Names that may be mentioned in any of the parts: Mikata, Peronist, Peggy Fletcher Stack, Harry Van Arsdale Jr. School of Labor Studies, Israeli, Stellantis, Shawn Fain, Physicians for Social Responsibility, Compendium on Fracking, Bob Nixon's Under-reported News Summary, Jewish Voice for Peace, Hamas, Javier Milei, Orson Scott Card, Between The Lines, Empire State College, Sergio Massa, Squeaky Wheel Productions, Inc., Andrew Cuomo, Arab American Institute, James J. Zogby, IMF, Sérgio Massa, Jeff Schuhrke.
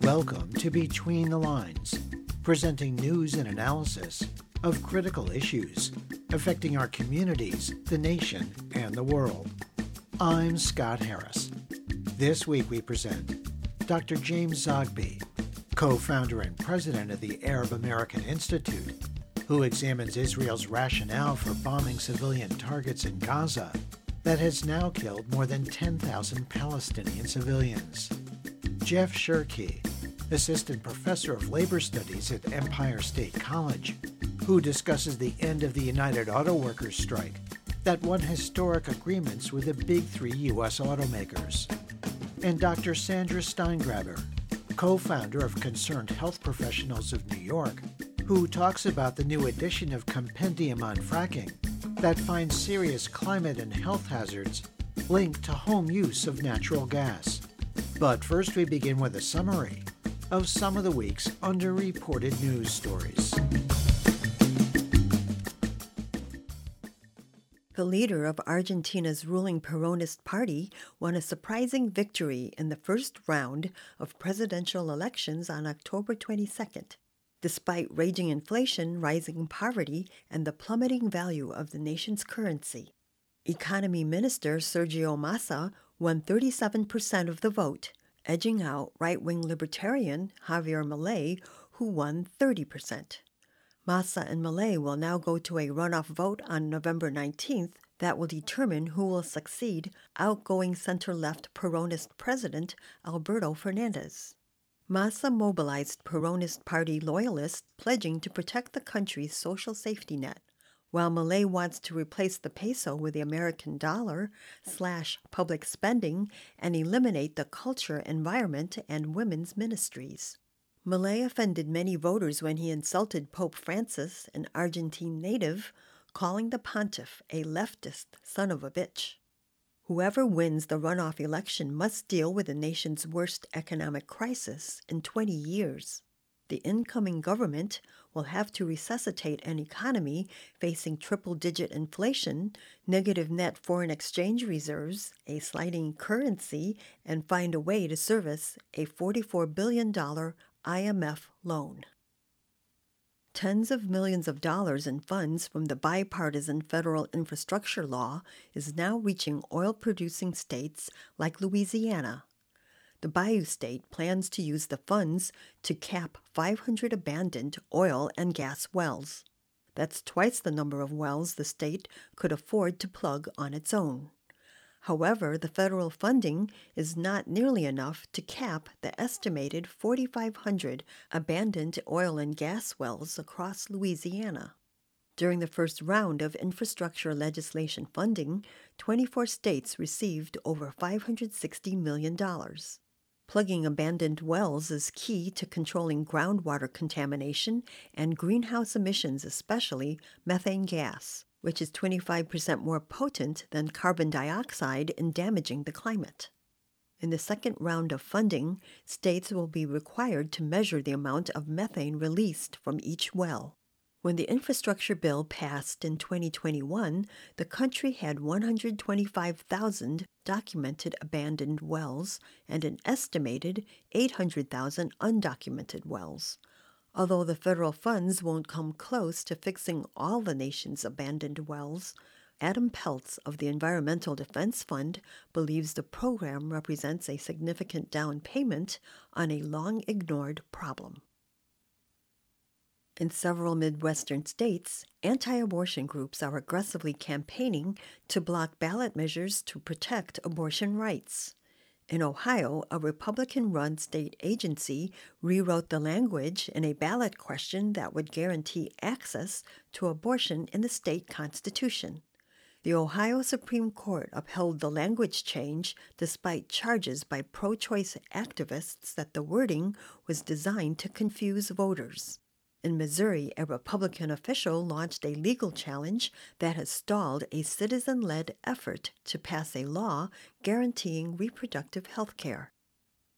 Welcome to Between the Lines, presenting news and analysis of critical issues affecting our communities, the nation, and the world. I'm Scott Harris. This week we present Dr. James Zogby, co-founder and president of the Arab American Institute, who examines Israel's rationale for bombing civilian targets in Gaza that has now killed more than 10,000 Palestinian civilians. Jeff Schuhrke, assistant professor of labor studies at Empire State College, who discusses the end of the United Auto Workers strike that won historic agreements with the big three U.S. automakers. And Dr. Sandra Steingraber, co-founder of Concerned Health Professionals of New York, who talks about the new edition of Compendium on Fracking that finds serious climate and health hazards linked to home use of natural gas. But first we begin with a summary of some of the week's underreported news stories. The leader of Argentina's ruling Peronist party won a surprising victory in the first round of presidential elections on October 22nd, despite raging inflation, rising poverty, and the plummeting value of the nation's currency. Economy Minister Sergio Massa won 37% of the vote, edging out right-wing libertarian Javier Milei, who won 30%. Massa and Milei will now go to a runoff vote on November 19th that will determine who will succeed outgoing center-left Peronist President Alberto Fernandez. Massa mobilized Peronist Party loyalists pledging to protect the country's social safety net, while Milei wants to replace the peso with the American dollar, slash public spending, and eliminate the culture, environment, and women's ministries. Milei offended many voters when he insulted Pope Francis, an Argentine native, calling the pontiff a leftist son of a bitch. Whoever wins the runoff election must deal with the nation's worst economic crisis in 20 years. The incoming government will have to resuscitate an economy facing triple-digit inflation, negative net foreign exchange reserves, a sliding currency, and find a way to service a $44 billion IMF loan. Tens of millions of dollars in funds from the bipartisan federal infrastructure law is now reaching oil-producing states like Louisiana. The Bayou State plans to use the funds to cap 500 abandoned oil and gas wells. That's twice the number of wells the state could afford to plug on its own. However, the federal funding is not nearly enough to cap the estimated 4,500 abandoned oil and gas wells across Louisiana. During the first round of infrastructure legislation funding, 24 states received over $560 million. Plugging abandoned wells is key to controlling groundwater contamination and greenhouse emissions, especially methane gas, which is 25% more potent than carbon dioxide in damaging the climate. In the second round of funding, states will be required to measure the amount of methane released from each well. When the infrastructure bill passed in 2021, the country had 125,000 documented abandoned wells and an estimated 800,000 undocumented wells. Although the federal funds won't come close to fixing all the nation's abandoned wells, Adam Peltz of the Environmental Defense Fund believes the program represents a significant down payment on a long-ignored problem. In several Midwestern states, anti-abortion groups are aggressively campaigning to block ballot measures to protect abortion rights. In Ohio, a Republican-run state agency rewrote the language in a ballot question that would guarantee access to abortion in the state constitution. The Ohio Supreme Court upheld the language change despite charges by pro-choice activists that the wording was designed to confuse voters. In Missouri, a Republican official launched a legal challenge that has stalled a citizen-led effort to pass a law guaranteeing reproductive health care.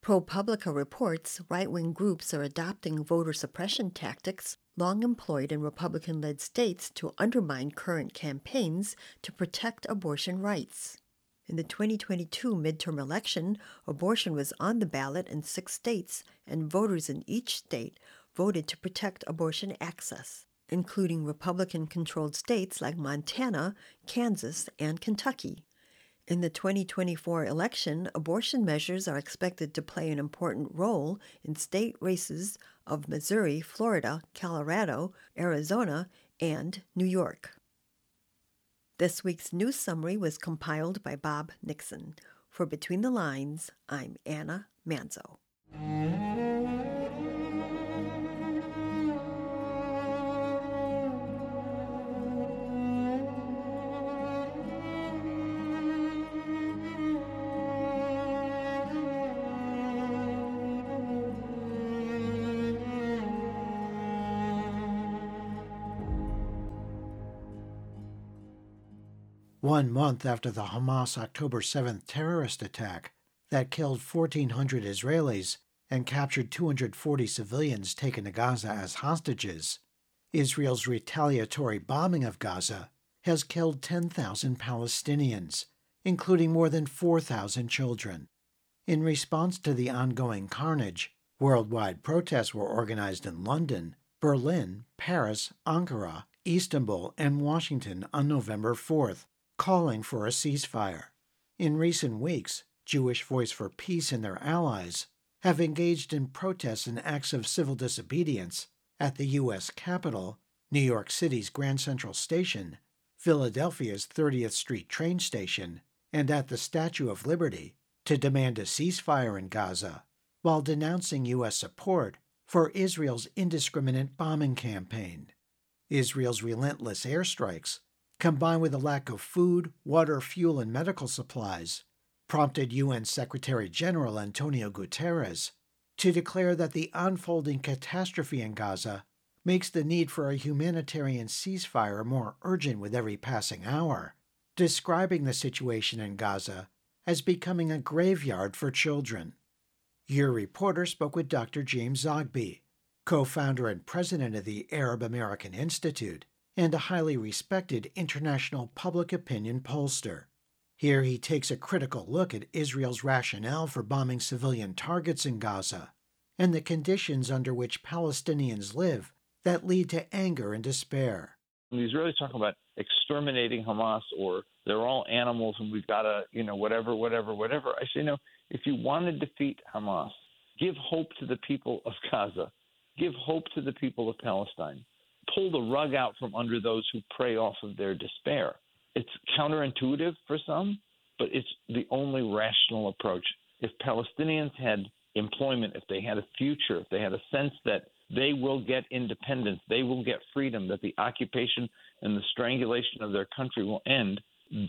ProPublica reports right-wing groups are adopting voter suppression tactics long employed in Republican-led states to undermine current campaigns to protect abortion rights. In the 2022 midterm election, abortion was on the ballot in 6 states, and voters in each state voted to protect abortion access, including Republican-controlled states like Montana, Kansas, and Kentucky. In the 2024 election, abortion measures are expected to play an important role in state races of Missouri, Florida, Colorado, Arizona, and New York. This week's news summary was compiled by Bob Nixon. For Between the Lines, I'm Anna Manzo. One month after the Hamas October 7th terrorist attack that killed 1,400 Israelis and captured 240 civilians taken to Gaza as hostages, Israel's retaliatory bombing of Gaza has killed 10,000 Palestinians, including more than 4,000 children. In response to the ongoing carnage, worldwide protests were organized in London, Berlin, Paris, Ankara, Istanbul, and Washington on November 4th, calling for a ceasefire. In recent weeks, Jewish Voice for Peace and their allies have engaged in protests and acts of civil disobedience at the U.S. Capitol, New York City's Grand Central Station, Philadelphia's 30th Street train station, and at the Statue of Liberty to demand a ceasefire in Gaza, while denouncing U.S. support for Israel's indiscriminate bombing campaign. Israel's relentless airstrikes, combined with a lack of food, water, fuel, and medical supplies, prompted UN Secretary General Antonio Guterres to declare that the unfolding catastrophe in Gaza makes the need for a humanitarian ceasefire more urgent with every passing hour, describing the situation in Gaza as becoming a graveyard for children. Your reporter spoke with Dr. James Zogby, co-founder and president of the Arab American Institute, and a highly respected international public opinion pollster. Here he takes a critical look at Israel's rationale for bombing civilian targets in Gaza and the conditions under which Palestinians live that lead to anger and despair. The Israelis talk about exterminating Hamas, or they're all animals and we've got to, whatever. I say, no, if you want to defeat Hamas, give hope to the people of Gaza. Give hope to the people of Palestine. Pull the rug out from under those who prey off of their despair. It's counterintuitive for some, but it's the only rational approach. If Palestinians had employment, if they had a future, if they had a sense that they will get independence, they will get freedom, that the occupation and the strangulation of their country will end,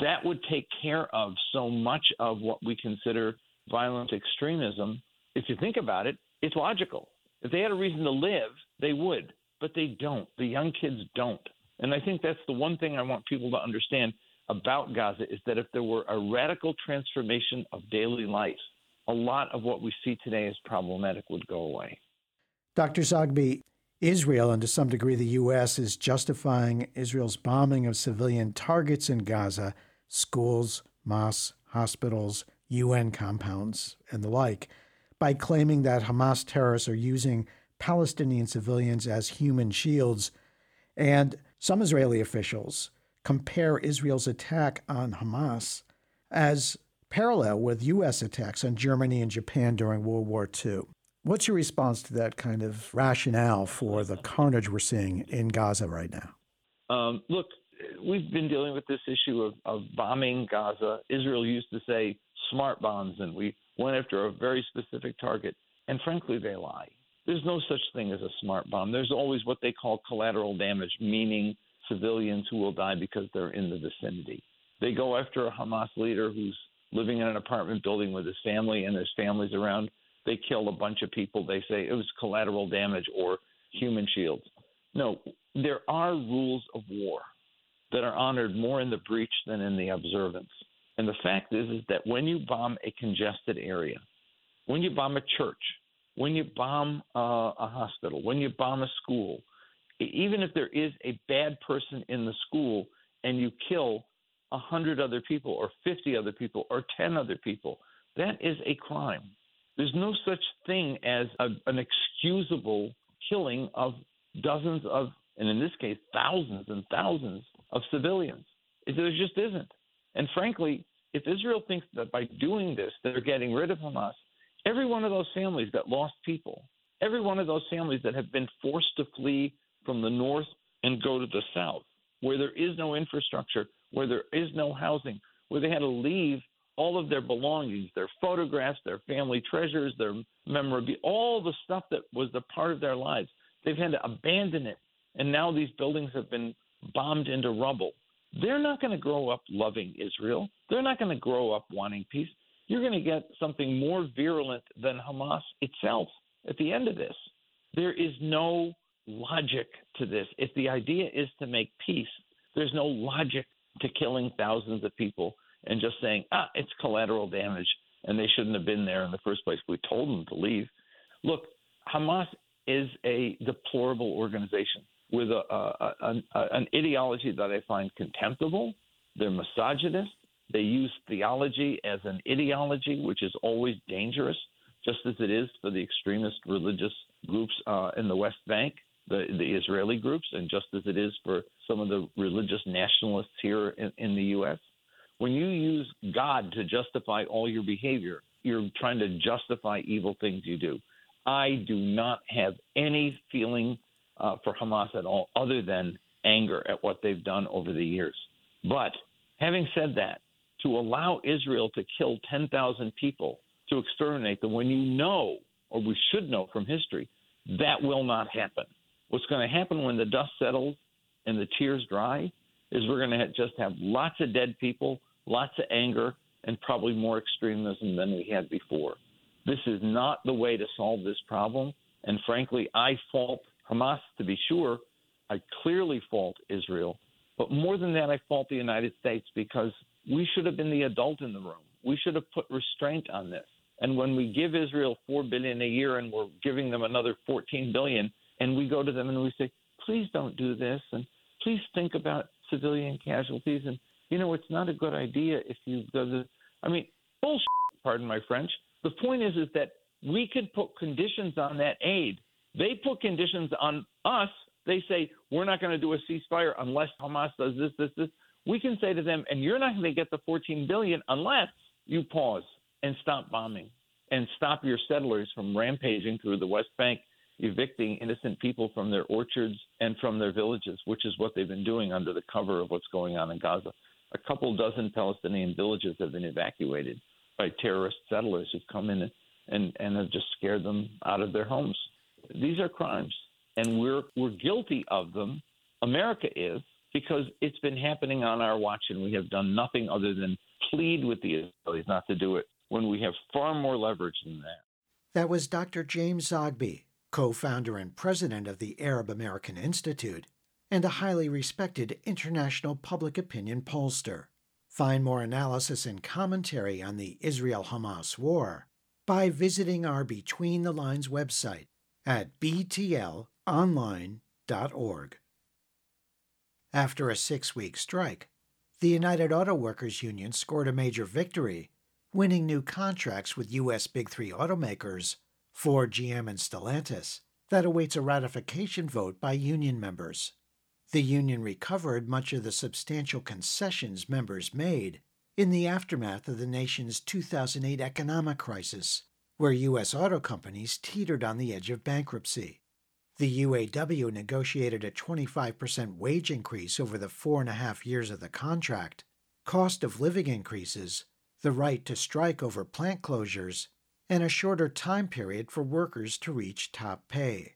that would take care of so much of what we consider violent extremism. If you think about it, it's logical. If they had a reason to live, they would. But they don't. The young kids don't. And I think that's the one thing I want people to understand about Gaza, is that if there were a radical transformation of daily life, a lot of what we see today as problematic would go away. Dr. Zogby, Israel, and to some degree the U.S., is justifying Israel's bombing of civilian targets in Gaza, schools, mosques, hospitals, UN compounds, and the like, by claiming that Hamas terrorists are using Palestinian civilians as human shields, and some Israeli officials compare Israel's attack on Hamas as parallel with U.S. attacks on Germany and Japan during World War II. What's your response to that kind of rationale for the carnage we're seeing in Gaza right now? Look, we've been dealing with this issue of bombing Gaza. Israel used to say smart bombs, and we went after a very specific target. And frankly, they lie. There's no such thing as a smart bomb. There's always what they call collateral damage, meaning civilians who will die because they're in the vicinity. They go after a Hamas leader who's living in an apartment building with his family, and there's families around. They kill a bunch of people. They say it was collateral damage or human shields. No, there are rules of war that are honored more in the breach than in the observance. And the fact is that when you bomb a congested area, when you bomb a church, when you bomb a hospital, when you bomb a school, even if there is a bad person in the school and you kill 100 other people or 50 other people or 10 other people, that is a crime. There's no such thing as an excusable killing of dozens of, and in this case, thousands and thousands of civilians. There just isn't. And frankly, if Israel thinks that by doing this, they're getting rid of Hamas, every one of those families that lost people, every one of those families that have been forced to flee from the north and go to the south, where there is no infrastructure, where there is no housing, where they had to leave all of their belongings, their photographs, their family treasures, their memorabilia, all the stuff that was a part of their lives. They've had to abandon it, and now these buildings have been bombed into rubble. They're not going to grow up loving Israel. They're not going to grow up wanting peace. You're going to get something more virulent than Hamas itself at the end of this. There is no logic to this. If the idea is to make peace, there's no logic to killing thousands of people and just saying, it's collateral damage and they shouldn't have been there in the first place. We told them to leave. Look, Hamas is a deplorable organization with an ideology that I find contemptible. They're misogynist. They use theology as an ideology, which is always dangerous, just as it is for the extremist religious groups in the West Bank, the Israeli groups, and just as it is for some of the religious nationalists here in the U.S. When you use God to justify all your behavior, you're trying to justify evil things you do. I do not have any feeling for Hamas at all other than anger at what they've done over the years. But having said that, to allow Israel to kill 10,000 people, to exterminate them, when you know, or we should know from history, that will not happen. What's going to happen when the dust settles and the tears dry is we're going to just have lots of dead people, lots of anger, and probably more extremism than we had before. This is not the way to solve this problem. And frankly, I fault Hamas, to be sure. I clearly fault Israel. But more than that, I fault the United States, because we should have been the adult in the room. We should have put restraint on this. And when we give Israel $4 billion a year and we're giving them another $14 billion, and we go to them and we say, please don't do this, and please think about civilian casualties, and, you know, it's not a good idea if you go to – I mean, bullshit, pardon my French. The point is that we could put conditions on that aid. They put conditions on us. They say, we're not going to do a ceasefire unless Hamas does this, this, this. We can say to them, and you're not going to get the $14 billion unless you pause and stop bombing and stop your settlers from rampaging through the West Bank, evicting innocent people from their orchards and from their villages, which is what they've been doing under the cover of what's going on in Gaza. A couple dozen Palestinian villages have been evacuated by terrorist settlers who've come in and have just scared them out of their homes. These are crimes, and we're guilty of them. America is, because it's been happening on our watch, and we have done nothing other than plead with the Israelis not to do it when we have far more leverage than that. That was Dr. James Zogby, co-founder and president of the Arab American Institute, and a highly respected international public opinion pollster. Find more analysis and commentary on the Israel-Hamas war by visiting our Between the Lines website at btlonline.org. After a 6-week strike, the United Auto Workers Union scored a major victory, winning new contracts with U.S. Big Three automakers, Ford, GM, and Stellantis, that awaits a ratification vote by union members. The union recovered much of the substantial concessions members made in the aftermath of the nation's 2008 economic crisis, where U.S. auto companies teetered on the edge of bankruptcy. The UAW negotiated a 25% wage increase over the 4.5 years of the contract, cost of living increases, the right to strike over plant closures, and a shorter time period for workers to reach top pay.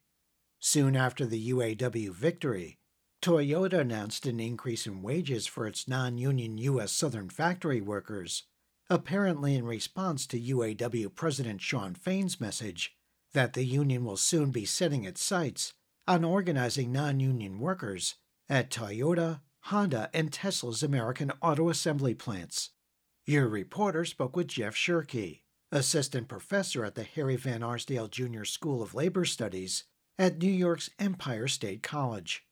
Soon after the UAW victory, Toyota announced an increase in wages for its non-union U.S. Southern factory workers, apparently in response to UAW President Shawn Fain's message that the union will soon be setting its sights on organizing non-union workers at Toyota, Honda, and Tesla's American auto assembly plants. Your reporter spoke with Jeff Schuhrke, assistant professor at the Harry Van Arsdale Jr. School of Labor Studies at New York's Empire State College.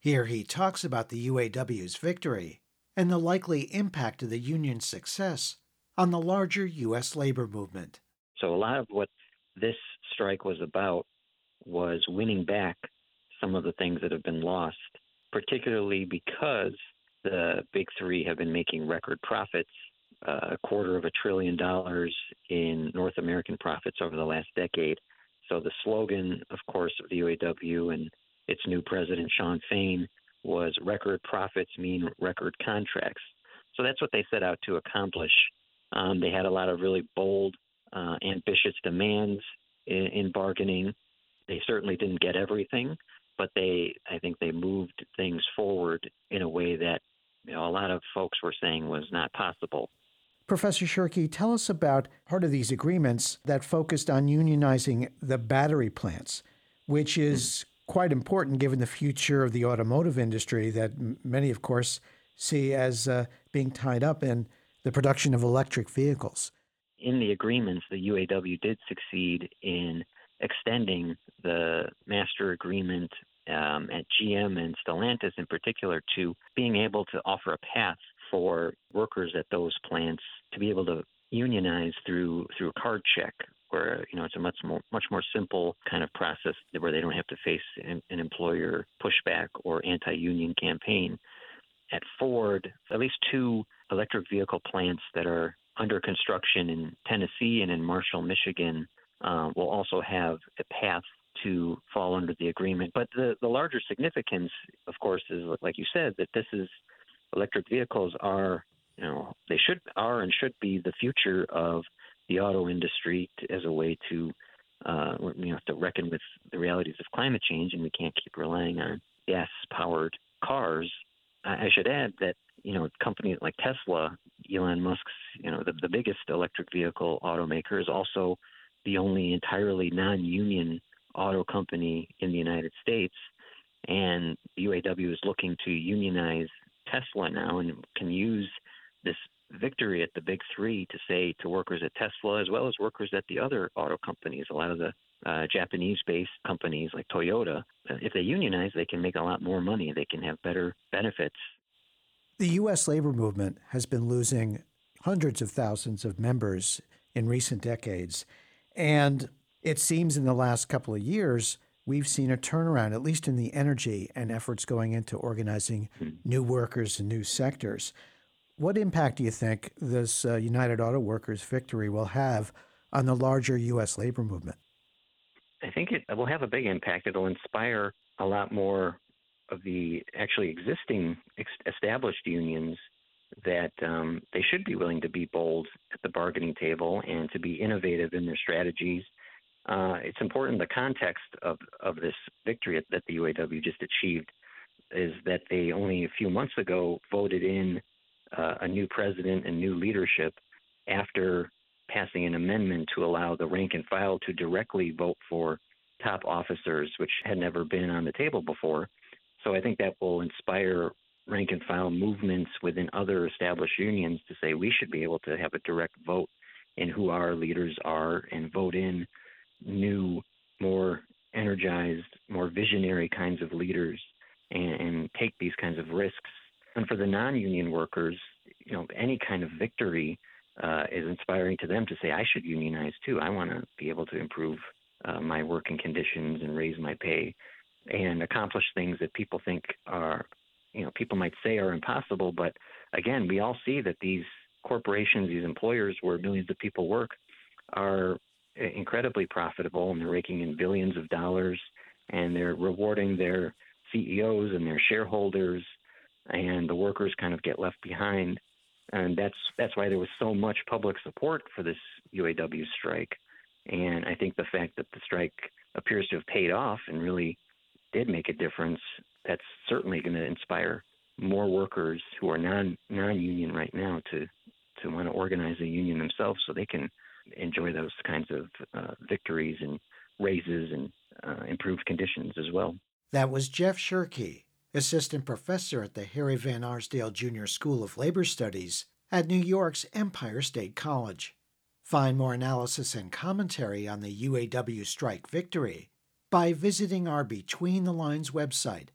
Here he talks about the UAW's victory and the likely impact of the union's success on the larger U.S. labor movement. So a lot of what this strike was about was winning back some of the things that have been lost, particularly because the big three have been making record profits, $250 billion in North American profits over the last decade. So the slogan, of course, of the UAW and its new president, Shawn Fain, was record profits mean record contracts. So that's what they set out to accomplish. They had a lot of really bold, ambitious demands in bargaining. They certainly didn't get everything, but I think they moved things forward in a way that, you know, a lot of folks were saying was not possible. Professor Schuhrke, tell us about part of these agreements that focused on unionizing the battery plants, which is quite important given the future of the automotive industry that many, of course, see as being tied up in the production of electric vehicles. In the agreements, the UAW did succeed in extending the master agreement at GM and Stellantis in particular to being able to offer a path for workers at those plants to be able to unionize through a card check, where, you know, it's a much more simple kind of process where they don't have to face an employer pushback or anti-union campaign. At Ford, at least two electric vehicle plants that are under construction in Tennessee and in Marshall, Michigan, will also have a path to fall under the agreement. But the larger significance, of course, is, like you said, that this is electric vehicles are, you know, they should be the future of the auto industry as a way to, to reckon with the realities of climate change, and we can't keep relying on gas-powered cars. I should add that, you know, companies like Tesla, Elon Musk's, you know, the biggest electric vehicle automaker, is also the only entirely non-union auto company in the United States. And the UAW is looking to unionize Tesla now and can use this victory at the big three to say to workers at Tesla, as well as workers at the other auto companies, a lot of the Japanese-based companies like Toyota, if they unionize, they can make a lot more money. They can have better benefits. The U.S. labor movement has been losing hundreds of thousands of members in recent decades. And it seems in the last couple of years, we've seen a turnaround, at least in the energy and efforts going into organizing new workers and new sectors. What impact do you think this United Auto Workers victory will have on the larger U.S. labor movement? I think it will have a big impact. It'll inspire a lot more of the actually existing established unions that they should be willing to be bold at the bargaining table and to be innovative in their strategies. It's important, the context of this victory that the UAW just achieved is that they only a few months ago voted in a new president and new leadership after passing an amendment to allow the rank and file to directly vote for top officers, which had never been on the table before. So I think that will inspire rank and file movements within other established unions to say we should be able to have a direct vote in who our leaders are and vote in new, more energized, more visionary kinds of leaders and take these kinds of risks. And for the non-union workers, you know, any kind of victory is inspiring to them to say, I should unionize too. I want to be able to improve my working conditions and raise my pay and accomplish things that people think are, you know, people might say are impossible. But again, we all see that these corporations, these employers where millions of people work are incredibly profitable, and they're raking in billions of dollars, and they're rewarding their CEOs and their shareholders, and the workers kind of get left behind. And that's why there was so much public support for this UAW strike. And I think the fact that the strike appears to have paid off and really did make a difference, that's certainly going to inspire more workers who are non-union right now to want to organize a union themselves so they can enjoy those kinds of victories and raises and improved conditions as well. That was Jeff Schuhrke, assistant professor at the Harry Van Arsdale Jr. School of Labor Studies at New York's Empire State College. Find more analysis and commentary on the UAW strike victory by visiting our Between the Lines website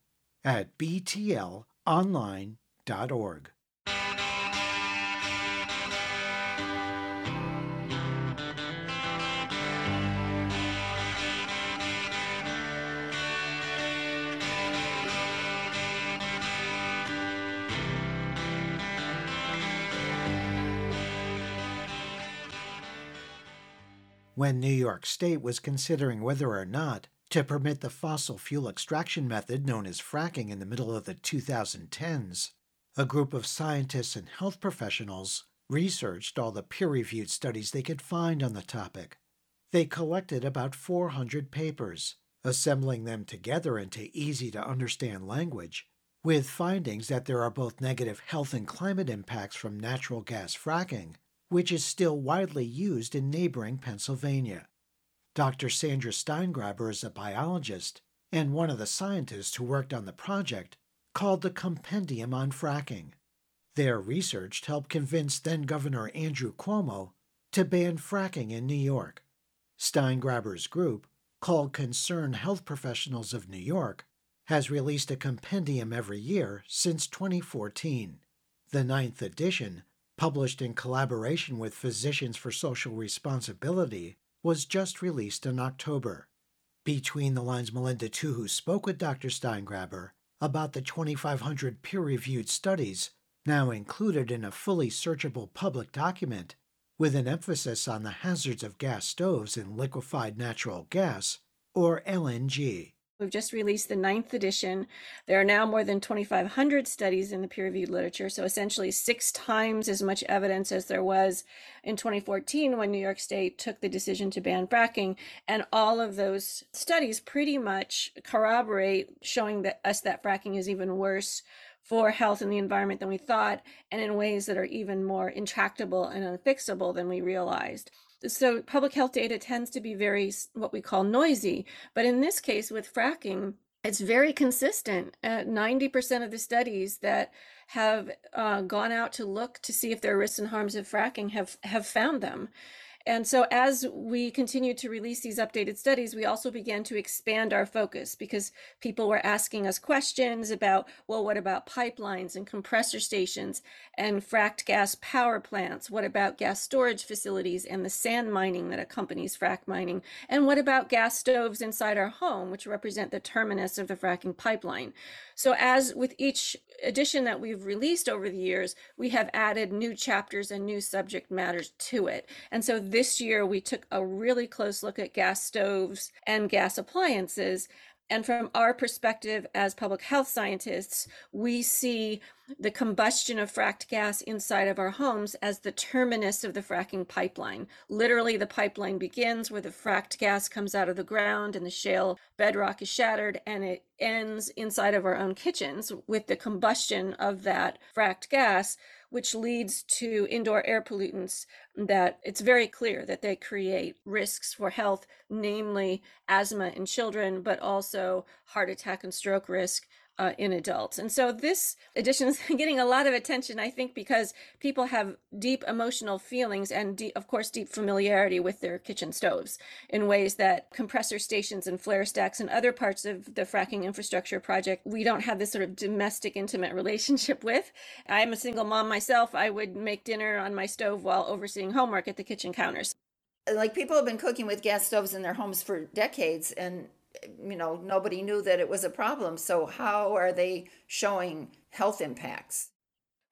at btlonline.org. When New York State was considering whether or not to permit the fossil fuel extraction method known as fracking in the middle of the 2010s, a group of scientists and health professionals researched all the peer-reviewed studies they could find on the topic. They collected about 400 papers, assembling them together into easy-to-understand language, with findings that there are both negative health and climate impacts from natural gas fracking, which is still widely used in neighboring Pennsylvania. Dr. Sandra Steingraber is a biologist and one of the scientists who worked on the project called the Compendium on Fracking. Their research helped convince then-Governor Andrew Cuomo to ban fracking in New York. Steingraber's group, called Concerned Health Professionals of New York, has released a compendium every year since 2014. The 9th edition, published in collaboration with Physicians for Social Responsibility, was just released in October. Between the Lines' Melinda Tuhus spoke with Dr. Steingraber about the 2,500 peer-reviewed studies now included in a fully searchable public document with an emphasis on the hazards of gas stoves and liquefied natural gas, or LNG. We've just released the 9th edition. There are now more than 2,500 studies in the peer-reviewed literature, so essentially 6 times as much evidence as there was in 2014 when New York State took the decision to ban fracking. And all of those studies pretty much corroborate, showing that fracking is even worse for health and the environment than we thought, and in ways that are even more intractable and unfixable than we realized. So public health data tends to be very, what we call, noisy. But in this case, with fracking, it's very consistent. 90% of the studies that have gone out to look to see if there are risks and harms of fracking have found them. And so as we continued to release these updated studies, we also began to expand our focus because people were asking us questions about, well, what about pipelines and compressor stations and fracked gas power plants? What about gas storage facilities and the sand mining that accompanies frack mining? And what about gas stoves inside our home, which represent the terminus of the fracking pipeline? So as with each edition that we've released over the years, we have added new chapters and new subject matters to it. And so this year, we took a really close look at gas stoves and gas appliances. And from our perspective as public health scientists, we see the combustion of fracked gas inside of our homes as the terminus of the fracking pipeline. Literally, the pipeline begins where the fracked gas comes out of the ground and the shale bedrock is shattered, and it ends inside of our own kitchens with the combustion of that fracked gas, which leads to indoor air pollutants that it's very clear that they create risks for health, namely asthma in children, but also heart attack and stroke risk in adults. And so this edition is getting a lot of attention, I think, because people have deep emotional feelings and, deep familiarity with their kitchen stoves in ways that compressor stations and flare stacks and other parts of the fracking infrastructure project, we don't have this sort of domestic, intimate relationship with. I'm a single mom myself. I would make dinner on my stove while overseeing homework at the kitchen counters. Like, people have been cooking with gas stoves in their homes for decades, and nobody knew that it was a problem. So how are they showing health impacts?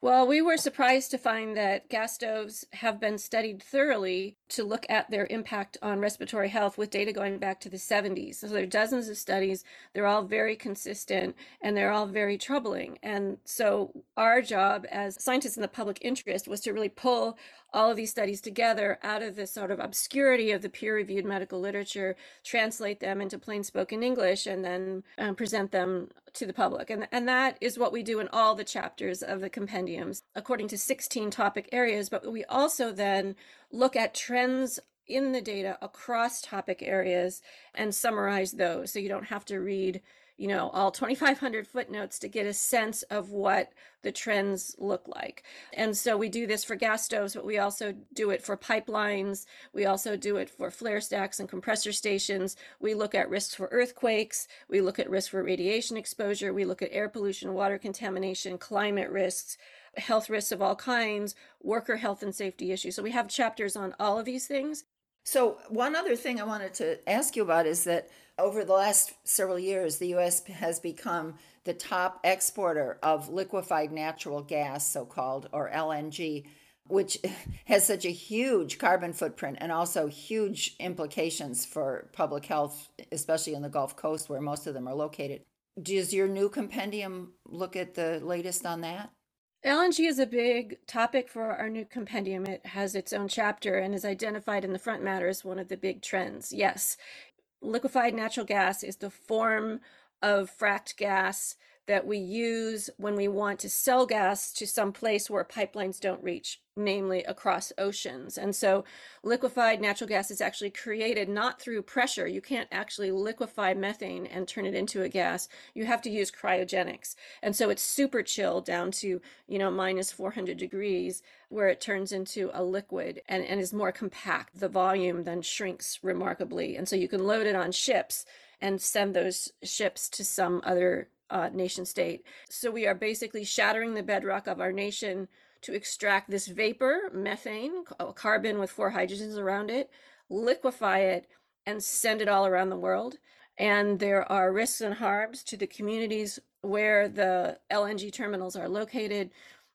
Well, we were surprised to find that gas stoves have been studied thoroughly to look at their impact on respiratory health with data going back to the 70s. So there are dozens of studies. They're all very consistent and they're all very troubling. And so our job as scientists in the public interest was to really pull all of these studies together out of the sort of obscurity of the peer-reviewed medical literature, translate them into plain spoken English, and then present them to the public. And that is what we do in all the chapters of the compendiums, according to 16 topic areas. But we also then look at trends in the data across topic areas and summarize those. So you don't have to read you know, all 2,500 footnotes to get a sense of what the trends look like. And so we do this for gas stoves, but we also do it for pipelines. We also do it for flare stacks and compressor stations. We look at risks for earthquakes. We look at risk for radiation exposure. We look at air pollution, water contamination, climate risks, health risks of all kinds, worker health and safety issues. So we have chapters on all of these things. So one other thing I wanted to ask you about is that over the last several years, the U.S. has become the top exporter of liquefied natural gas, so-called, or LNG, which has such a huge carbon footprint and also huge implications for public health, especially in the Gulf Coast where most of them are located. Does your new compendium look at the latest on that? LNG is a big topic for our new compendium. It has its own chapter and is identified in the front matter as one of the big trends. Yes, liquefied natural gas is the form of fracked gas that we use when we want to sell gas to some place where pipelines don't reach, namely across oceans. And so liquefied natural gas is actually created not through pressure. You can't actually liquefy methane and turn it into a gas. You have to use cryogenics. And so it's super chill down to, you know, minus 400 degrees where it turns into a liquid and is more compact. The volume then shrinks remarkably. And so you can load it on ships and send those ships to some other nation state. So we are basically shattering the bedrock of our nation to extract this vapor, methane, carbon with four hydrogens around it, liquefy it, and send it all around the world. And there are risks and harms to the communities where the LNG terminals are located.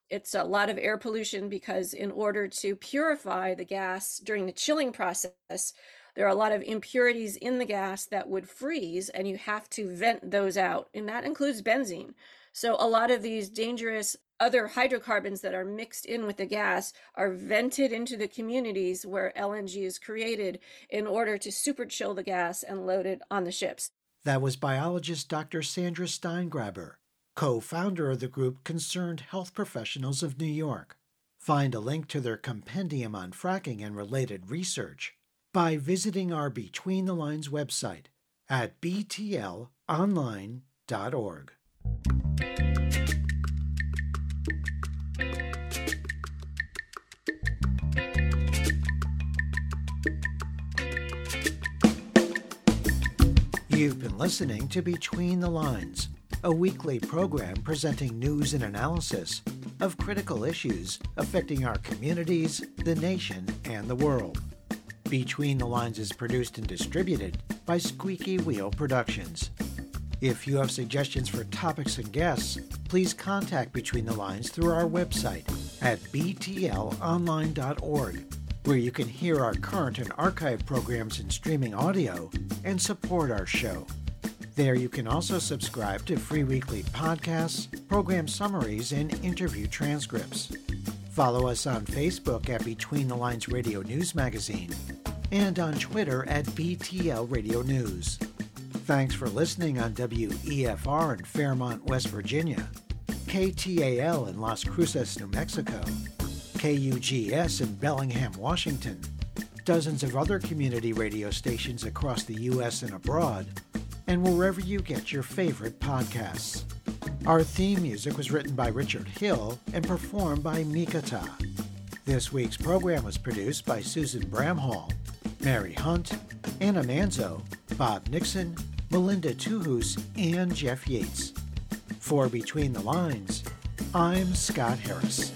It's a lot of air pollution because in order to purify the gas during the chilling process, there are a lot of impurities in the gas that would freeze, and you have to vent those out. And that includes benzene. So a lot of these dangerous other hydrocarbons that are mixed in with the gas are vented into the communities where LNG is created in order to super chill the gas and load it on the ships. That was biologist Dr. Sandra Steingraber, co-founder of the group Concerned Health Professionals of New York. Find a link to their compendium on fracking and related research by visiting our Between the Lines website at btlonline.org. You've been listening to Between the Lines, a weekly program presenting news and analysis of critical issues affecting our communities, the nation, and the world. Between the Lines is produced and distributed by Squeaky Wheel Productions. If you have suggestions for topics and guests, please contact Between the Lines through our website at btlonline.org, where you can hear our current and archive programs in streaming audio and support our show. There you can also subscribe to free weekly podcasts, program summaries, and interview transcripts. Follow us on Facebook at Between the Lines Radio News Magazine and on Twitter at BTL Radio News. Thanks for listening on WEFR in Fairmont, West Virginia, KTAL in Las Cruces, New Mexico, KUGS in Bellingham, Washington, dozens of other community radio stations across the U.S. and abroad, and wherever you get your favorite podcasts. Our theme music was written by Richard Hill and performed by Mikata. This week's program was produced by Susan Bramhall, Mary Hunt, Anna Manzo, Bob Nixon, Melinda Tuhus, and Jeff Yates. For Between the Lines, I'm Scott Harris.